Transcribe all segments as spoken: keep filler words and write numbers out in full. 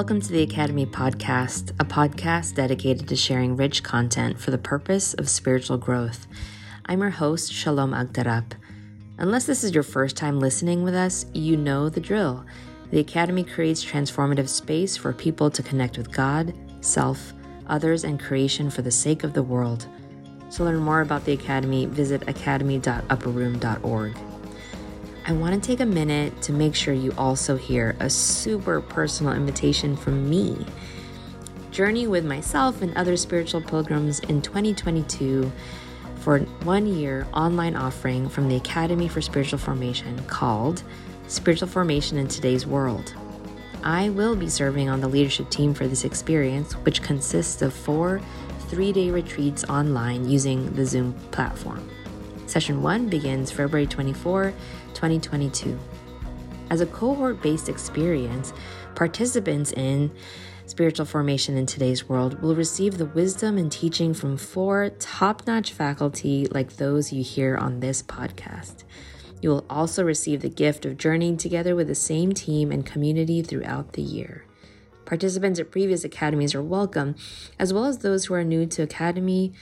Welcome to the Academy Podcast, a podcast dedicated to sharing rich content for the purpose of spiritual growth. I'm your host, Shalom Agterap. Unless this is your first time listening with us, you know the drill. The Academy creates transformative space for people to connect with God, self, others, and creation for the sake of the world. To learn more about the Academy, visit academy dot upper room dot org. I want to take a minute to make sure you also hear a super personal invitation from me. Journey with myself and other spiritual pilgrims in twenty twenty-two for a one-year online offering from the Academy for Spiritual Formation called Spiritual Formation in Today's World. I will be serving on the leadership team for this experience, which consists of four three-day retreats online using the Zoom platform. Session one begins February twenty-fourth, twenty twenty-two. As a cohort-based experience, participants in Spiritual Formation in Today's World will receive the wisdom and teaching from four top-notch faculty like those you hear on this podcast. You will also receive the gift of journeying together with the same team and community throughout the year. Participants at previous academies are welcome, as well as those who are new to Academy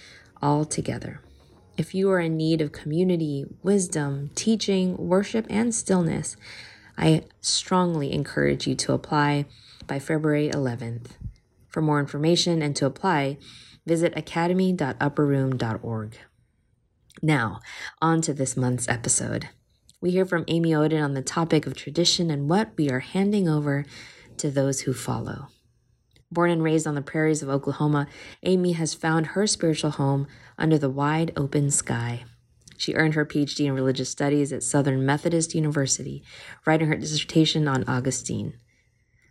altogether. If you are in need of community, wisdom, teaching, worship, and stillness, I strongly encourage you to apply by February eleventh. For more information and to apply, visit academy dot upper room dot org. Now, on to this month's episode. We hear from Amy Oden on the topic of tradition and what we are handing over to those who follow. Born and raised on the prairies of Oklahoma, Amy has found her spiritual home under the wide open sky. She earned her P H D in religious studies at Southern Methodist University, writing her dissertation on Augustine.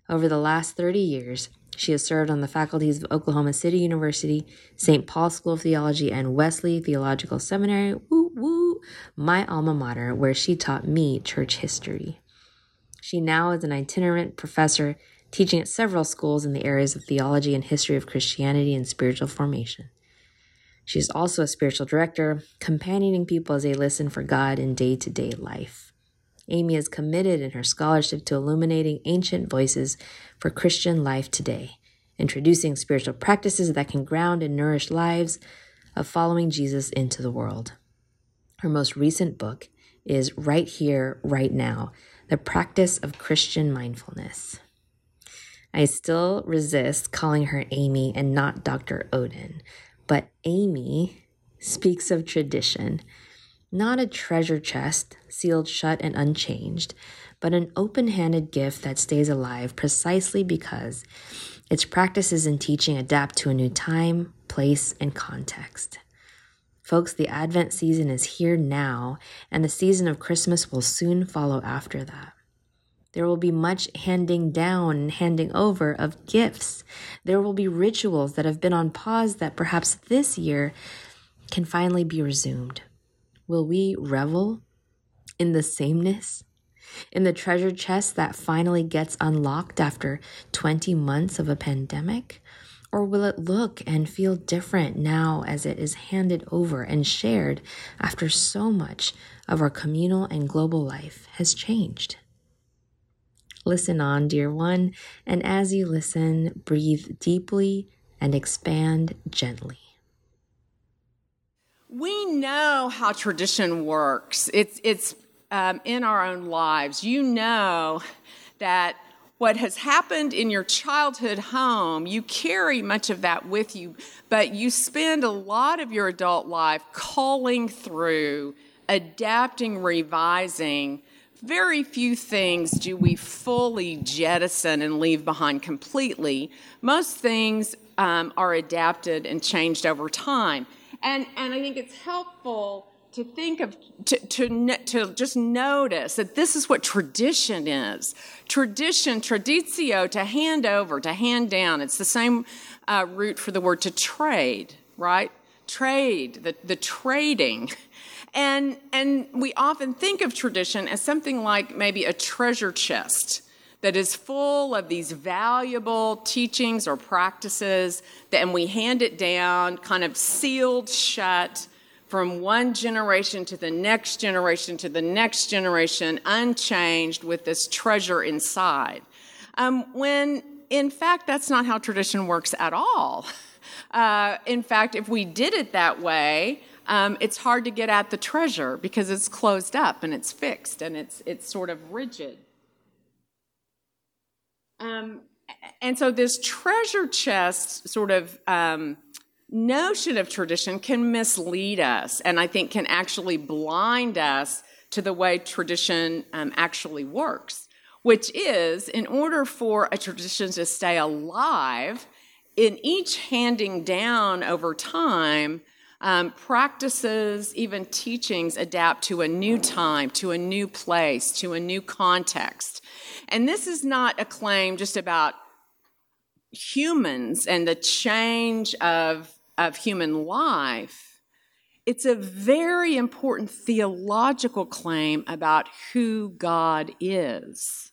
Over the last thirty years, she has served on the faculties of Oklahoma City University, Saint Paul School of Theology, and Wesley Theological Seminary, woo woo, my alma mater, where she taught me church history. She now is an itinerant professor teaching at several schools in the areas of theology and history of Christianity and spiritual formation. She is also a spiritual director, companioning people as they listen for God in day-to-day life. Amy is committed in her scholarship to illuminating ancient voices for Christian life today, introducing spiritual practices that can ground and nourish lives of following Jesus into the world. Her most recent book is Right Here, Right Now, The Practice of Christian Mindfulness. I still resist calling her Amy and not Doctor Oden, but Amy speaks of tradition, not a treasure chest sealed shut and unchanged, but an open-handed gift that stays alive precisely because its practices and teaching adapt to a new time, place, and context. Folks, the Advent season is here now, and the season of Christmas will soon follow after that. There will be much handing down and handing over of gifts. There will be rituals that have been on pause that perhaps this year can finally be resumed. Will we revel in the sameness? In the treasure chest that finally gets unlocked after twenty months of a pandemic? Or will it look and feel different now as it is handed over and shared after so much of our communal and global life has changed? Listen on, dear one, and as you listen, breathe deeply and expand gently. We know how tradition works. It's it's um, in our own lives. You know that what has happened in your childhood home, you carry much of that with you, but you spend a lot of your adult life culling through, adapting, revising. Very few things do we fully jettison and leave behind completely. Most things um, are adapted and changed over time. And and I think it's helpful to think of, to, to, to just notice that this is what tradition is. Tradition, traditio, to hand over, to hand down. It's the same uh, root for the word to trade, right? Trade, the, the trading. And and we often think of tradition as something like maybe a treasure chest that is full of these valuable teachings or practices, that, and we hand it down, kind of sealed shut from one generation to the next generation to the next generation, unchanged with this treasure inside. Um, when in fact, that's not how tradition works at all. Uh, in fact, if we did it that way, um, it's hard to get at the treasure because it's closed up and it's fixed and it's it's sort of rigid. Um, and so this treasure chest sort of um, notion of tradition can mislead us, and I think can actually blind us to the way tradition um, actually works, which is, in order for a tradition to stay alive, in each handing down over time, um, practices, even teachings, adapt to a new time, to a new place, to a new context. And this is not a claim just about humans and the change of, of human life. It's a very important theological claim about who God is.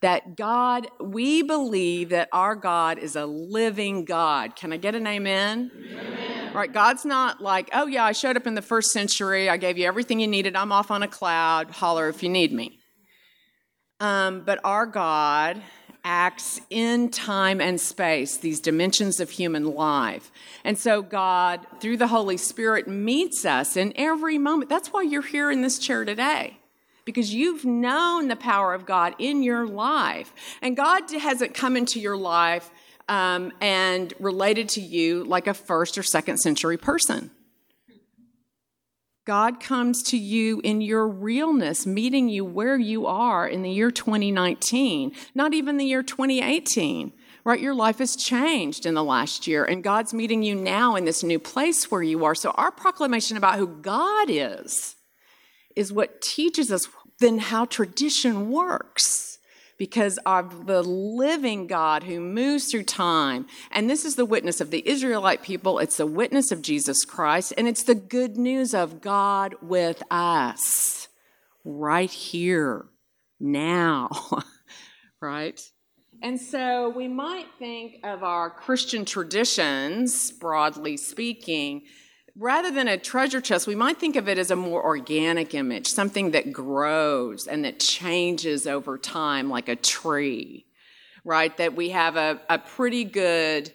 That God, we believe that our God is a living God. Can I get an amen? Amen. All right, God's not like, oh yeah, I showed up in the first century, I gave you everything you needed, I'm off on a cloud, holler if you need me. Um, but our God acts in time and space, these dimensions of human life. And so God, through the Holy Spirit, meets us in every moment. That's why you're here in this chair today, because you've known the power of God in your life. And God hasn't come into your life um, and related to you like a first or second century person. God comes to you in your realness, meeting you where you are in the year twenty nineteen, not even the year twenty eighteen, right? Your life has changed in the last year, and God's meeting you now in this new place where you are. So our proclamation about who God is is what teaches us then how tradition works, because of the living God who moves through time. And this is the witness of the Israelite people. It's the witness of Jesus Christ. And it's the good news of God with us right here, now, right? And so we might think of our Christian traditions, broadly speaking, rather than a treasure chest, we might think of it as a more organic image, something that grows and that changes over time like a tree, right? That we have a, a pretty good,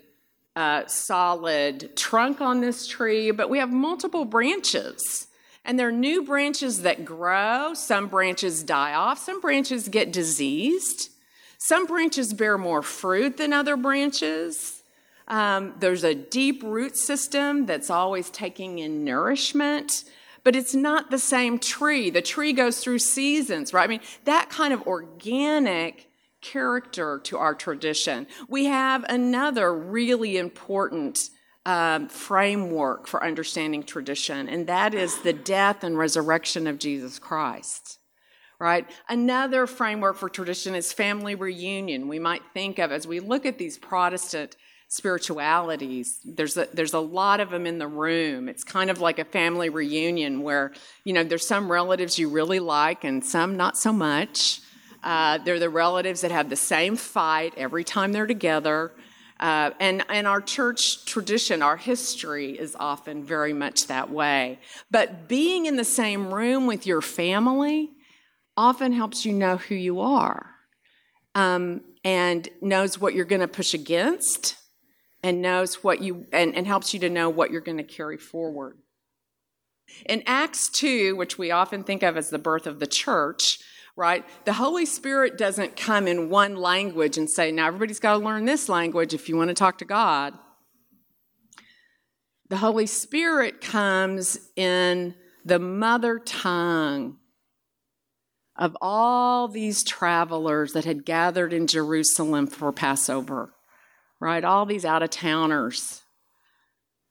uh, solid trunk on this tree, but we have multiple branches. And there are new branches that grow. Some branches die off. Some branches get diseased. Some branches bear more fruit than other branches. Um, there's a deep root system that's always taking in nourishment, but it's not the same tree. The tree goes through seasons, right? I mean, that kind of organic character to our tradition. We have another really important um, framework for understanding tradition, and that is the death and resurrection of Jesus Christ. Right? Another framework for tradition is family reunion. We might think of, as we look at these Protestant spiritualities, there's a, there's a lot of them in the room. It's kind of like a family reunion where, you know, there's some relatives you really like and some not so much. Uh, they're the relatives that have the same fight every time they're together. Uh, and, and our church tradition, our history is often very much that way. But being in the same room with your family often helps you know who you are, um, and knows what you're going to push against, and knows what you and, and helps you to know what you're going to carry forward. In Acts two, which we often think of as the birth of the church, right? The Holy Spirit doesn't come in one language and say, now everybody's got to learn this language if you want to talk to God. The Holy Spirit comes in the mother tongue of all these travelers that had gathered in Jerusalem for Passover, right? All these out-of-towners.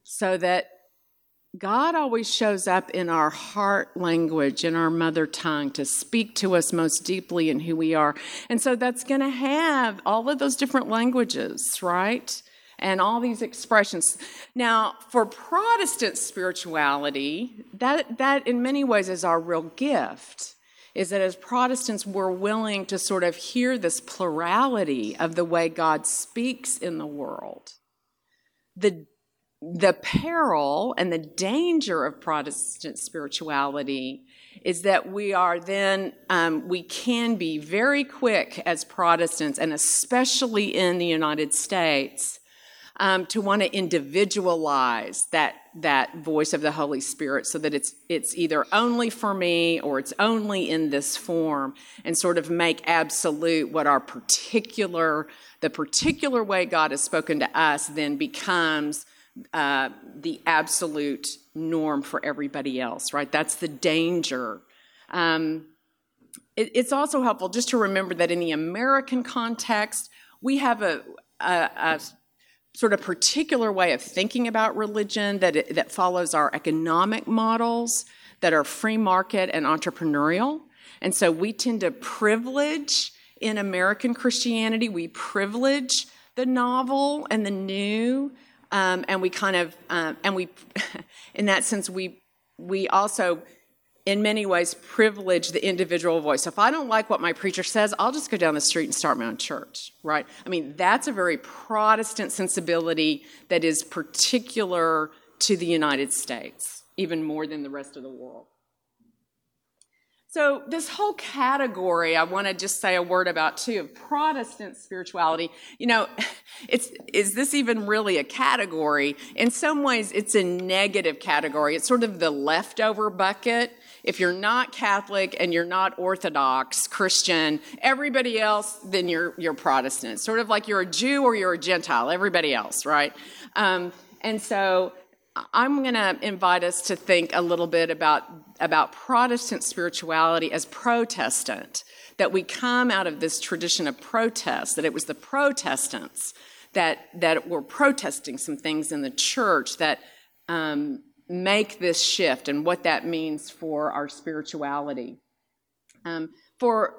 So that God always shows up in our heart language, in our mother tongue, to speak to us most deeply in who we are. And so that's going to have all of those different languages, right? And all these expressions. Now, for Protestant spirituality, that, that in many ways is our real gift, is that as Protestants, we're willing to sort of hear this plurality of the way God speaks in the world. The the peril and the danger of Protestant spirituality is that we are then, um, we can be very quick as Protestants, and especially in the United States, um, to want to individualize that that voice of the Holy Spirit so that it's it's either only for me or it's only in this form, and sort of make absolute what our particular, the particular way God has spoken to us then becomes uh, the absolute norm for everybody else, right? That's the danger. Um, it, it's also helpful just to remember that in the American context, we have a, a, a sort of particular way of thinking about religion that it, that follows our economic models that are free market and entrepreneurial. And so we tend to privilege, in American Christianity, we privilege the novel and the new, um, and we kind of, um, and we, in that sense, we we also, in many ways, privilege the individual voice. So if I don't like what my preacher says, I'll just go down the street and start my own church, right? I mean, that's a very Protestant sensibility that is particular to the United States, even more than the rest of the world. So this whole category, I want to just say a word about, too, of Protestant spirituality. You know, it's is this even really a category? In some ways, it's a negative category. It's sort of the leftover bucket. If you're not Catholic and you're not Orthodox Christian, everybody else, then you're you're Protestant. It's sort of like you're a Jew or you're a Gentile, everybody else, right? Um, and so I'm going to invite us to think a little bit about, about Protestant spirituality as Protestant, that we come out of this tradition of protest, that it was the Protestants that, that were protesting some things in the church that um, make this shift, and what that means for our spirituality. Um, for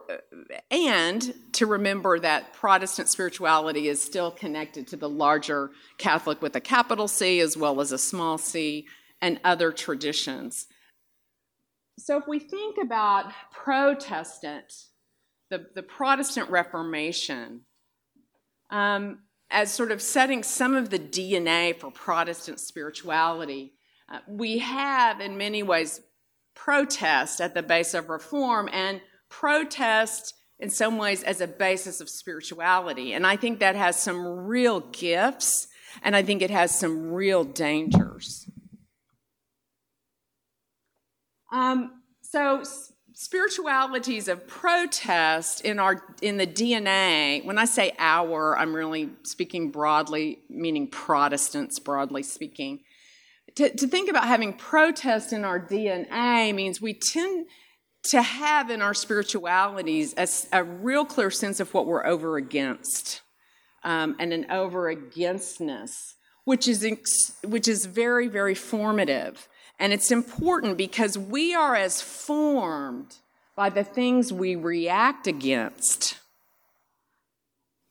and to remember that Protestant spirituality is still connected to the larger Catholic with a capital C as well as a small c, and other traditions. So if we think about Protestant, the, the Protestant Reformation, um, as sort of setting some of the D N A for Protestant spirituality, uh, we have in many ways protest at the base of reform, and protest in some ways as a basis of spirituality. And I think that has some real gifts, and I think it has some real dangers. Um, so spiritualities of protest in our in the D N A, when I say our, I'm really speaking broadly, meaning Protestants, broadly speaking. To, to think about having protest in our D N A means we tend to have in our spiritualities a, a real clear sense of what we're over against, um, and an over againstness, which is ex- which is very, very formative. And it's important because we are as formed by the things we react against.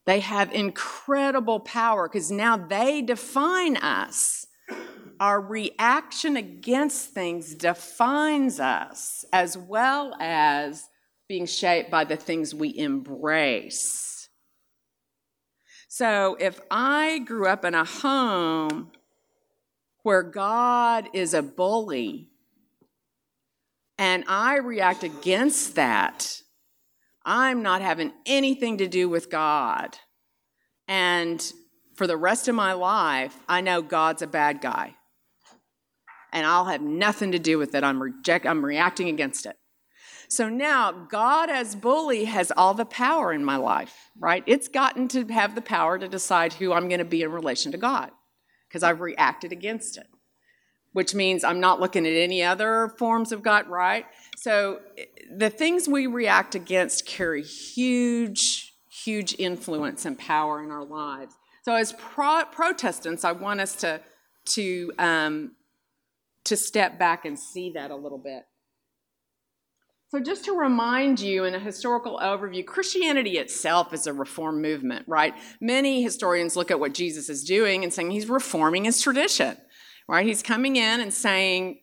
They have incredible power because now they define us. Our reaction against things defines us, as well as being shaped by the things we embrace. So if I grew up in a home where God is a bully, and I react against that, I'm not having anything to do with God. And for the rest of my life, I know God's a bad guy, and I'll have nothing to do with it. I'm reject, I'm reacting against it. So now God as bully has all the power in my life, right? It's gotten to have the power to decide who I'm going to be in relation to God because I've reacted against it, which means I'm not looking at any other forms of God, right? So the things we react against carry huge, huge influence and power in our lives. So as pro- Protestants, I want us to... to um, to step back and see that a little bit. So just to remind you, in a historical overview, Christianity itself is a reform movement, right? Many historians look at what Jesus is doing and saying he's reforming his tradition, right? He's coming in and saying,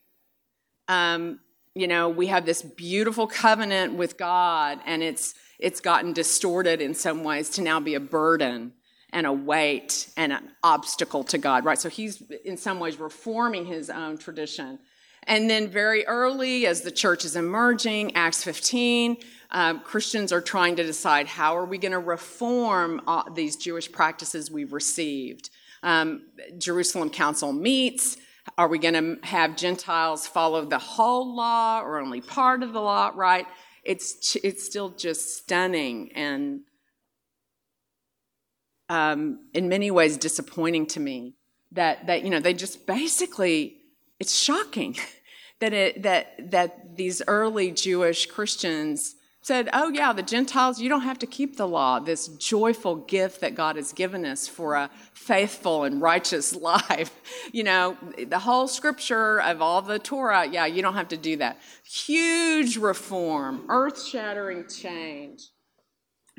um, you know, we have this beautiful covenant with God, and it's it's gotten distorted in some ways to now be a burden. and a weight and an obstacle to God, right? So he's in some ways reforming his own tradition. And then very early, as the church is emerging, Acts fifteen, um, Christians are trying to decide, how are we going to reform uh, these Jewish practices we've received? Um, Jerusalem Council meets. Are we going to have Gentiles follow the whole law or only part of the law, right? It's it's still just stunning and um, in many ways disappointing to me that, that, you know, they just basically, it's shocking that it, that that these early Jewish Christians said, oh yeah, the Gentiles, you don't have to keep the law, this joyful gift that God has given us for a faithful and righteous life. You know, the whole scripture of all the Torah, yeah, you don't have to do that. Huge reform, earth-shattering change.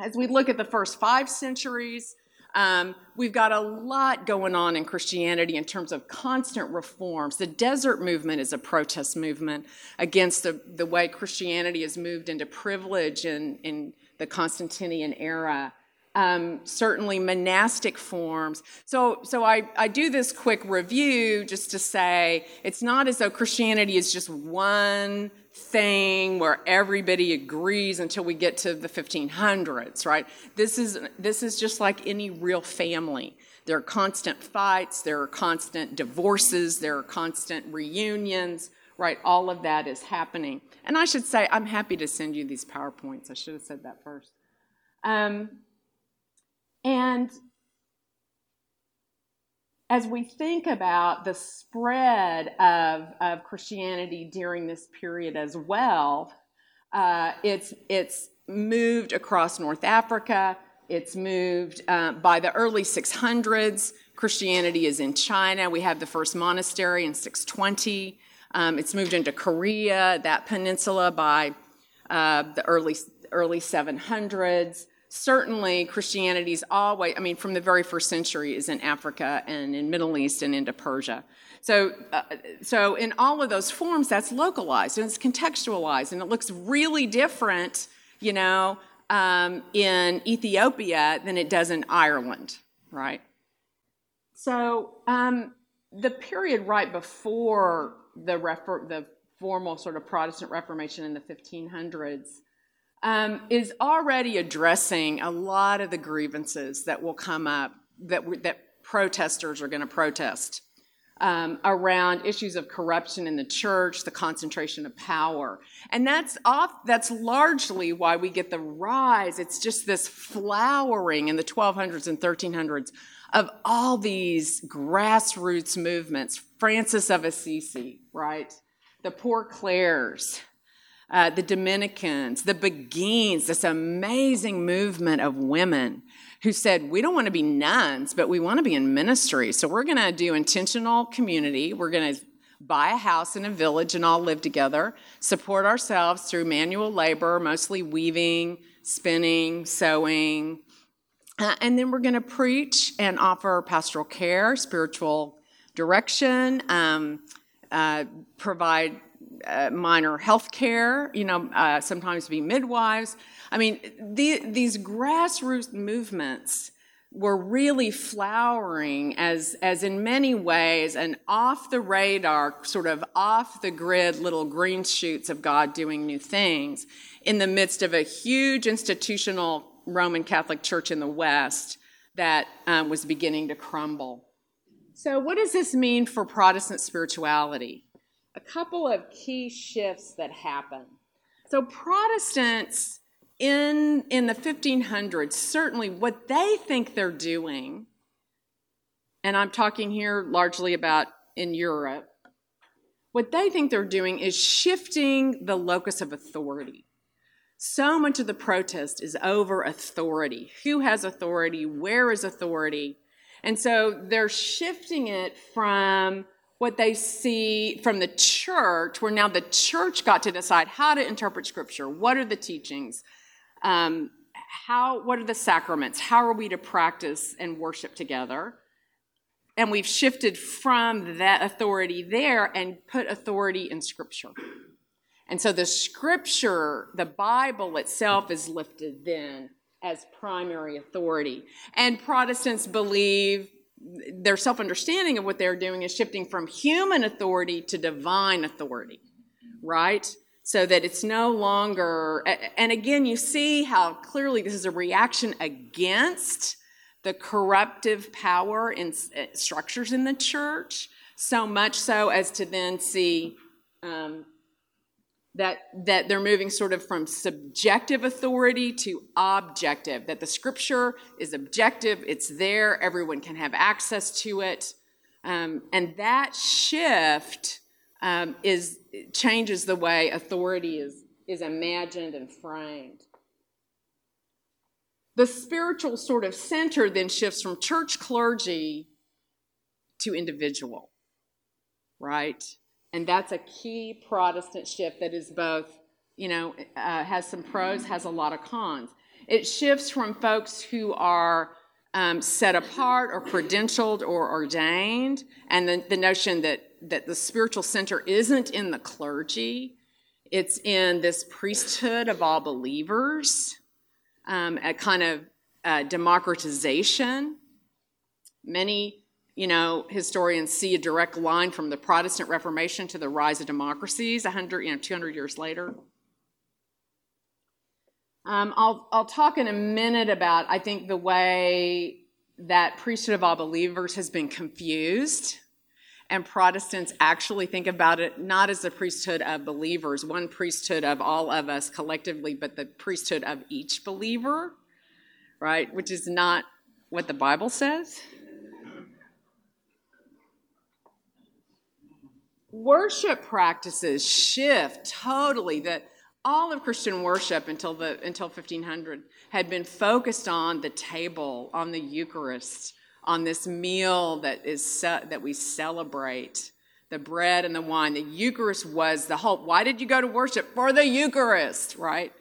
As we look at the first five centuries, um, we've got a lot going on in Christianity in terms of constant reforms. The desert movement is a protest movement against the, the way Christianity has moved into privilege in, in the Constantinian era. Um, certainly monastic forms. So so I, I do this quick review just to say it's not as though Christianity is just one thing where everybody agrees until we get to the fifteen hundreds, right? This is this is just like any real family. There are constant fights, there are constant divorces, there are constant reunions, right? All of that is happening. And I should say, I'm happy to send you these PowerPoints. I should have said that first. Um, And as we think about the spread of, of Christianity during this period as well, uh, it's it's moved across North Africa. It's moved uh, by the early six hundreds. Christianity is in China. We have the first monastery in six twenty. Um, it's moved into Korea, that peninsula, by uh, the early early seven hundreds. Certainly, Christianity's always, I mean, from the very first century is in Africa and in Middle East and into Persia. So, uh, so in all of those forms, that's localized and it's contextualized and it looks really different, you know, um, in Ethiopia than it does in Ireland, right? So um, the period right before the, refor- the formal sort of Protestant Reformation in the fifteen hundreds Um, is already addressing a lot of the grievances that will come up, that we, that protesters are going to protest um, around issues of corruption in the church, the concentration of power. And that's off, that's largely why we get the rise. It's just this flowering in the twelve hundreds and thirteen hundreds of all these grassroots movements. Francis of Assisi, right? The Poor Clares. Uh, the Dominicans, the Beguines, this amazing movement of women who said, we don't want to be nuns, but we want to be in ministry. So we're going to do intentional community. We're going to buy a house in a village and all live together, support ourselves through manual labor, mostly weaving, spinning, sewing. Uh, and then we're going to preach and offer pastoral care, spiritual direction, um, uh, provide Uh, minor health care, you know, uh, sometimes be midwives. I mean, the, these grassroots movements were really flowering as, as in many ways an off-the-radar, sort of off-the-grid little green shoots of God doing new things in the midst of a huge institutional Roman Catholic Church in the West that um, was beginning to crumble. So what does this mean for Protestant spirituality? A couple of key shifts that happen. So Protestants in, in the fifteen hundreds, certainly what they think they're doing, and I'm talking here largely about in Europe, what they think they're doing is shifting the locus of authority. So much of the protest is over authority. Who has authority? Where is authority? And so they're shifting it from what they see from the church, where now the church got to decide how to interpret scripture, what are the teachings, um, how, what are the sacraments, how are we to practice and worship together. And we've shifted from that authority there and put authority in scripture. And so the scripture, the Bible itself is lifted then as primary authority. And Protestants believe their self-understanding of what they're doing is shifting from human authority to divine authority, right? So that it's no longer, and again, you see how clearly this is a reaction against the corruptive power in structures in the church, so much so as to then see um, that that they're moving sort of from subjective authority to objective, that the scripture is objective, it's there, everyone can have access to it. Um, and that shift um, is changes the way authority is, is imagined and framed. The spiritual sort of center then shifts from church clergy to individual, right? And that's a key Protestant shift that is both, you know, uh, has some pros, has a lot of cons. It shifts from folks who are um, set apart or credentialed or ordained, and the, the notion that, that the spiritual center isn't in the clergy, it's in this priesthood of all believers, um, a kind of uh, democratization. Many You know, historians see a direct line from the Protestant Reformation to the rise of democracies one hundred, you know, two hundred years later. Um, I'll, I'll talk in a minute about, I think, the way that priesthood of all believers has been confused, and Protestants actually think about it not as the priesthood of believers, one priesthood of all of us collectively, but the priesthood of each believer, right, which is not what the Bible says. Worship practices shift totally. That all of Christian worship until the until fifteen hundred had been focused on the table, on the Eucharist, on this meal that is that we celebrate, the bread and the wine. The Eucharist was the hope. Why did you go to worship? For the Eucharist, right?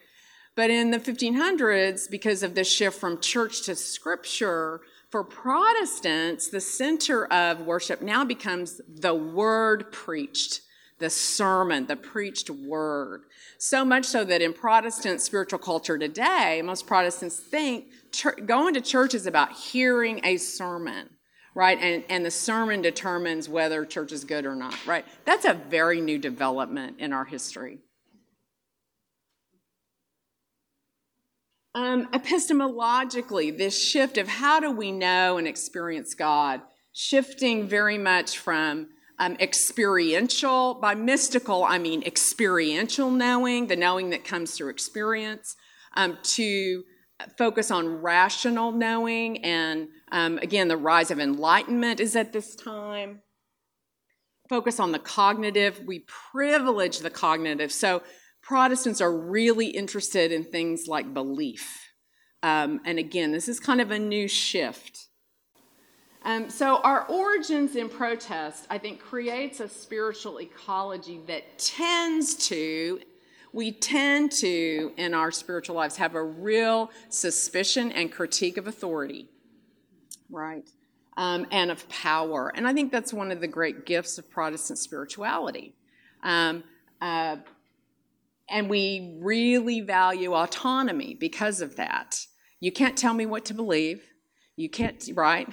But in the fifteen hundreds, because of this shift from church to Scripture, for Protestants, the center of worship now becomes the word preached, the sermon, the preached word. So much so that in Protestant spiritual culture today, most Protestants think ch- going to church is about hearing a sermon, right? And, and the sermon determines whether church is good or not, right? That's a very new development in our history. Um, epistemologically, this shift of how do we know and experience God, shifting very much from um, experiential, by mystical I mean experiential knowing, the knowing that comes through experience, um, to focus on rational knowing, and um, again, the rise of enlightenment is at this time. Focus on the cognitive, we privilege the cognitive, so Protestants are really interested in things like belief. Um, and again, this is kind of a new shift. Um, so our origins in protest, I think, creates a spiritual ecology that tends to, we tend to, in our spiritual lives, have a real suspicion and critique of authority, right? Um, and of power. And I think that's one of the great gifts of Protestant spirituality. Um, uh, And we really value autonomy because of that. You can't tell me what to believe. You can't, right?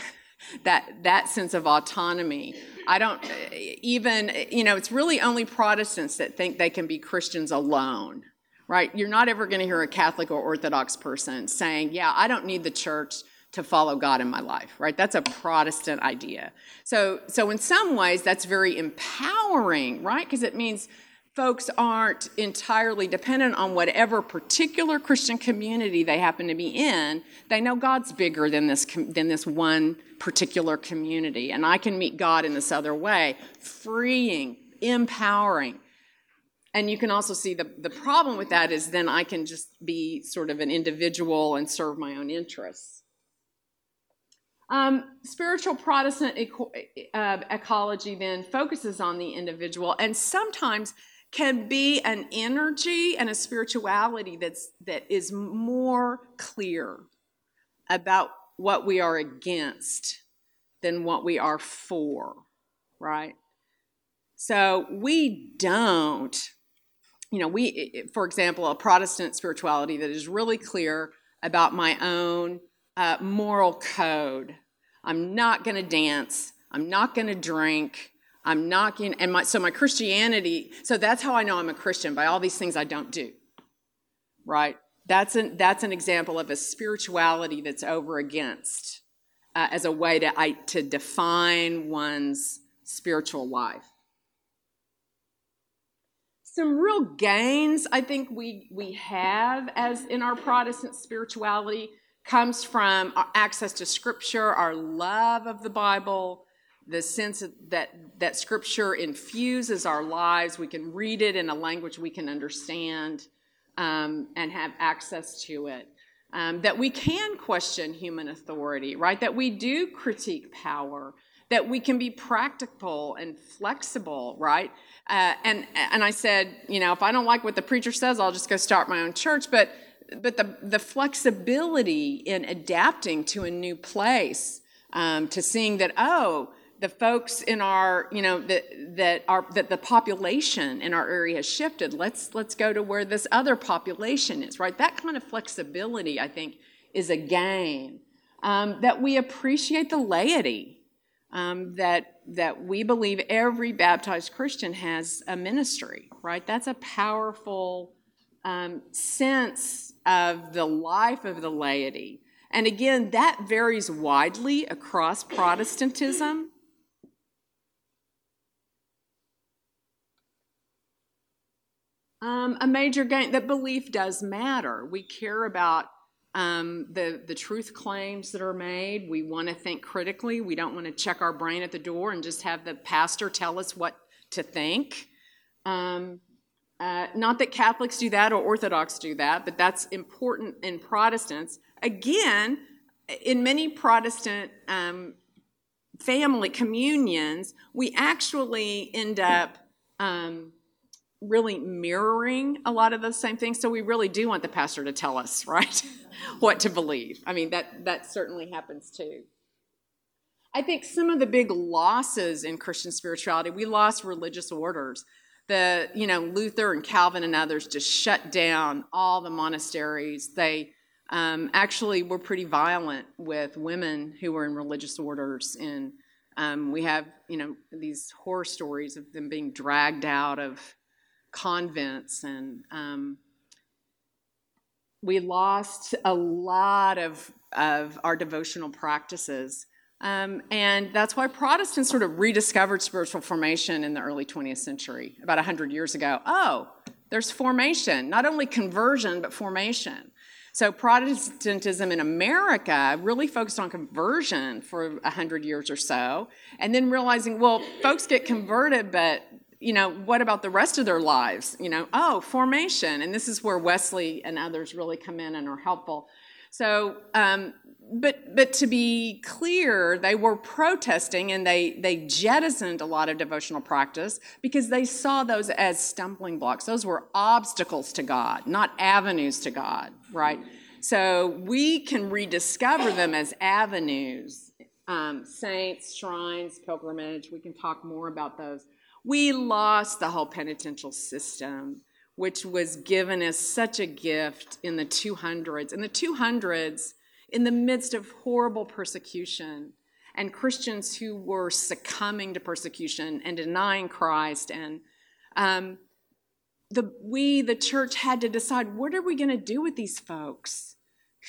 That that sense of autonomy. I don't even, you know, it's really only Protestants that think they can be Christians alone, right? You're not ever going to hear a Catholic or Orthodox person saying, yeah, I don't need the church to follow God in my life, right? That's a Protestant idea. So, so in some ways, that's very empowering, right? Because it means folks aren't entirely dependent on whatever particular Christian community they happen to be in. They know God's bigger than this than this one particular community, and I can meet God in this other way, freeing, empowering. And you can also see the, the problem with that is then I can just be sort of an individual and serve my own interests. Um, spiritual Protestant eco- uh, ecology then focuses on the individual, and sometimes can be an energy and a spirituality that's that is more clear about what we are against than what we are for, right? So we don't, you know, we, for example, a Protestant spirituality that is really clear about my own uh, moral code. I'm not going to dance. I'm not going to drink. I'm not going to, and my, so my Christianity, so that's how I know I'm a Christian, by all these things I don't do, right? That's an, that's an example of a spirituality that's over against uh, as a way to, I, to define one's spiritual life. Some real gains I think we, we have as in our Protestant spirituality comes from our access to Scripture, our love of the Bible, the sense that, that Scripture infuses our lives. We can read it in a language we can understand um, and have access to it. Um, that we can question human authority, right? That we do critique power. That we can be practical and flexible, right? Uh, and and I said, you know, if I don't like what the preacher says, I'll just go start my own church. But but the, the flexibility in adapting to a new place, um, to seeing that, oh, the folks in our, you know, that that our that the population in our area has shifted. Let's let's go to where this other population is, right? That kind of flexibility, I think, is a gain. Um, that we appreciate the laity, um, that that we believe every baptized Christian has a ministry, right? That's a powerful um, sense of the life of the laity. And again, that varies widely across Protestantism. Um, a major gain, that belief does matter. We care about um, the, the truth claims that are made. We want to think critically. We don't want to check our brain at the door and just have the pastor tell us what to think. Um, uh, not that Catholics do that or Orthodox do that, but that's important in Protestants. Again, in many Protestant um, family communions, we actually end up um, really mirroring a lot of those same things. So we really do want the pastor to tell us, right, what to believe. I mean, that, that certainly happens too. I think some of the big losses in Christian spirituality, we lost religious orders. The, you know, Luther and Calvin and others just shut down all the monasteries. They Um, actually were pretty violent with women who were in religious orders, and um, we have, you know, these horror stories of them being dragged out of convents, and um, we lost a lot of of our devotional practices, um, and that's why Protestants sort of rediscovered spiritual formation in the early twentieth century, about one hundred years ago. Oh, there's formation, not only conversion, but formation. So Protestantism in America really focused on conversion for one hundred years or so, and then realizing, well, folks get converted, but, you know, what about the rest of their lives? You know, oh, formation. And this is where Wesley and others really come in and are helpful. So, um, but but to be clear, they were protesting, and they, they jettisoned a lot of devotional practice because they saw those as stumbling blocks. Those were obstacles to God, not avenues to God, right? So we can rediscover them as avenues, um, saints, shrines, pilgrimage. We can talk more about those. We lost the whole penitential system, which was given as such a gift in the two hundreds. In the two hundreds, in the midst of horrible persecution, and Christians who were succumbing to persecution and denying Christ, and um, the we, the church, had to decide, what are we going to do with these folks?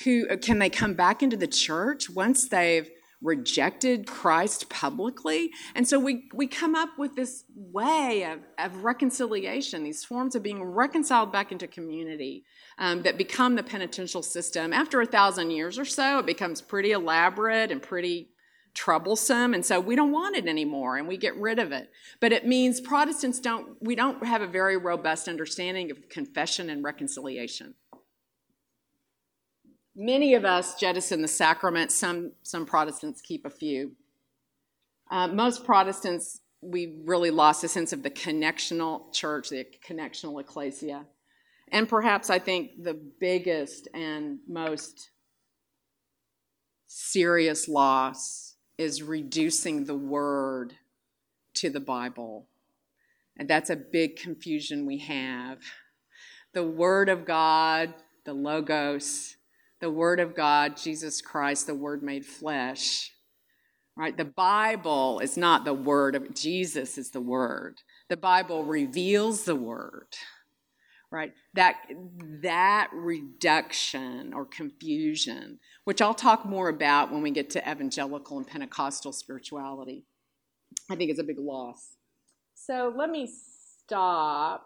Who can they come back into the church once they've rejected Christ publicly? And so we we come up with this way of, of reconciliation, these forms of being reconciled back into community um, that become the penitential system. After a thousand years or so, it becomes pretty elaborate and pretty troublesome, and so we don't want it anymore, and we get rid of it. But it means Protestants don't, we don't have a very robust understanding of confession and reconciliation. Many of us jettison the sacraments. Some some Protestants keep a few. Uh, most Protestants, we really lost a sense of the connectional church, the connectional ecclesia. And perhaps I think the biggest and most serious loss is reducing the Word to the Bible. And that's a big confusion we have. The Word of God, the Logos, the Word of God, Jesus Christ, the Word made flesh. Right? The Bible is not the Word of Jesus, is the Word. The Bible reveals the Word. Right? That that reduction or confusion, which I'll talk more about when we get to evangelical and Pentecostal spirituality, I think is a big loss. So let me stop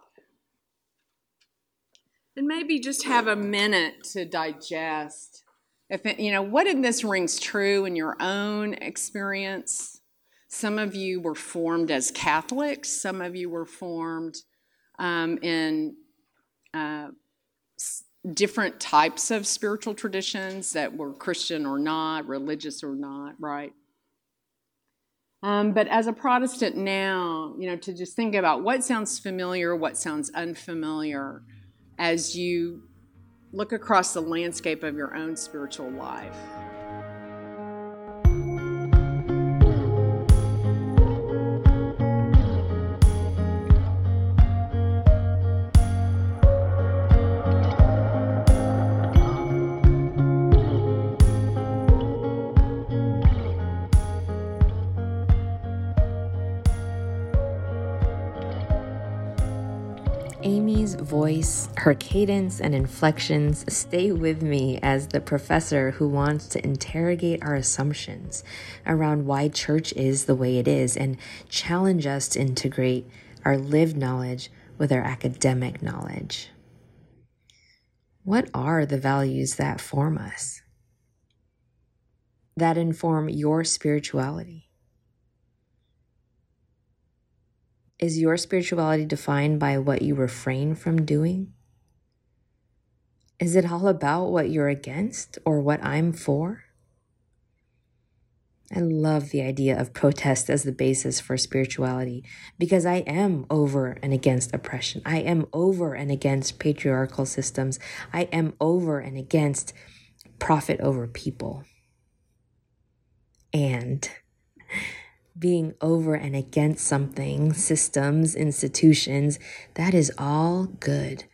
and maybe just have a minute to digest. If it, you know, what in this rings true in your own experience? Some of you were formed as Catholics. Some of you were formed um, in uh, s- different types of spiritual traditions that were Christian or not, religious or not, right? Um, but as a Protestant now, you know, to just think about what sounds familiar, what sounds unfamiliar, as you look across the landscape of your own spiritual life. Amy's voice, her cadence and inflections stay with me as the professor who wants to interrogate our assumptions around why church is the way it is and challenge us to integrate our lived knowledge with our academic knowledge. What are the values that form us? That inform your spirituality? Is your spirituality defined by what you refrain from doing? Is it all about what you're against or what I'm for? I love the idea of protest as the basis for spirituality because I am over and against oppression. I am over and against patriarchal systems. I am over and against profit over people. And being over and against something, systems, institutions, that is all good.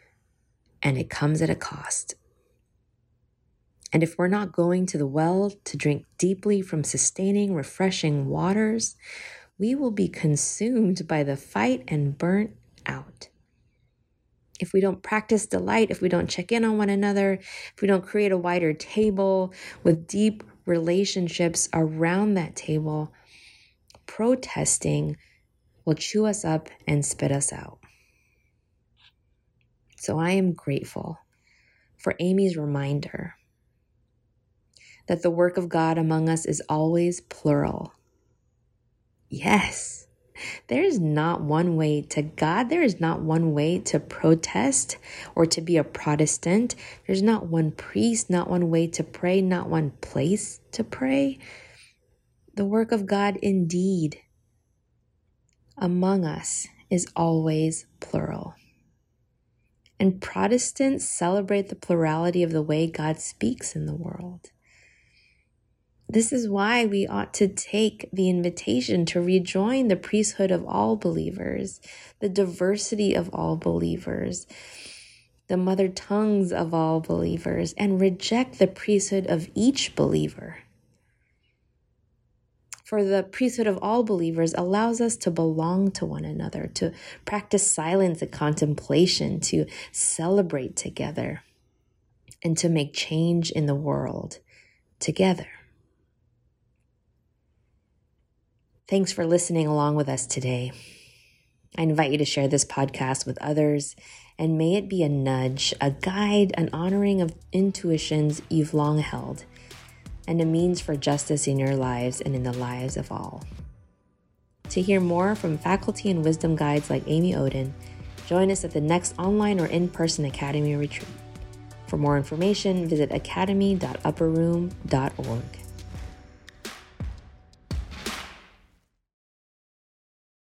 And it comes at a cost. And if we're not going to the well to drink deeply from sustaining, refreshing waters, we will be consumed by the fight and burnt out. If we don't practice delight, if we don't check in on one another, if we don't create a wider table with deep relationships around that table, protesting will chew us up and spit us out. So I am grateful for Amy's reminder that the work of God among us is always plural. Yes, there is not one way to God. There is not one way to protest or to be a Protestant. There's not one priest, not one way to pray, not one place to pray. The work of God indeed among us is always plural. And Protestants celebrate the plurality of the way God speaks in the world. This is why we ought to take the invitation to rejoin the priesthood of all believers, the diversity of all believers, the mother tongues of all believers, and reject the priesthood of each believer. For the priesthood of all believers allows us to belong to one another, to practice silence and contemplation, to celebrate together, and to make change in the world together. Thanks for listening along with us today. I invite you to share this podcast with others, and may it be a nudge, a guide, an honoring of intuitions you've long held, and a means for justice in your lives and in the lives of all. To hear more from faculty and wisdom guides like Amy Oden, join us at the next online or in-person Academy retreat. For more information, visit academy dot upper room dot org.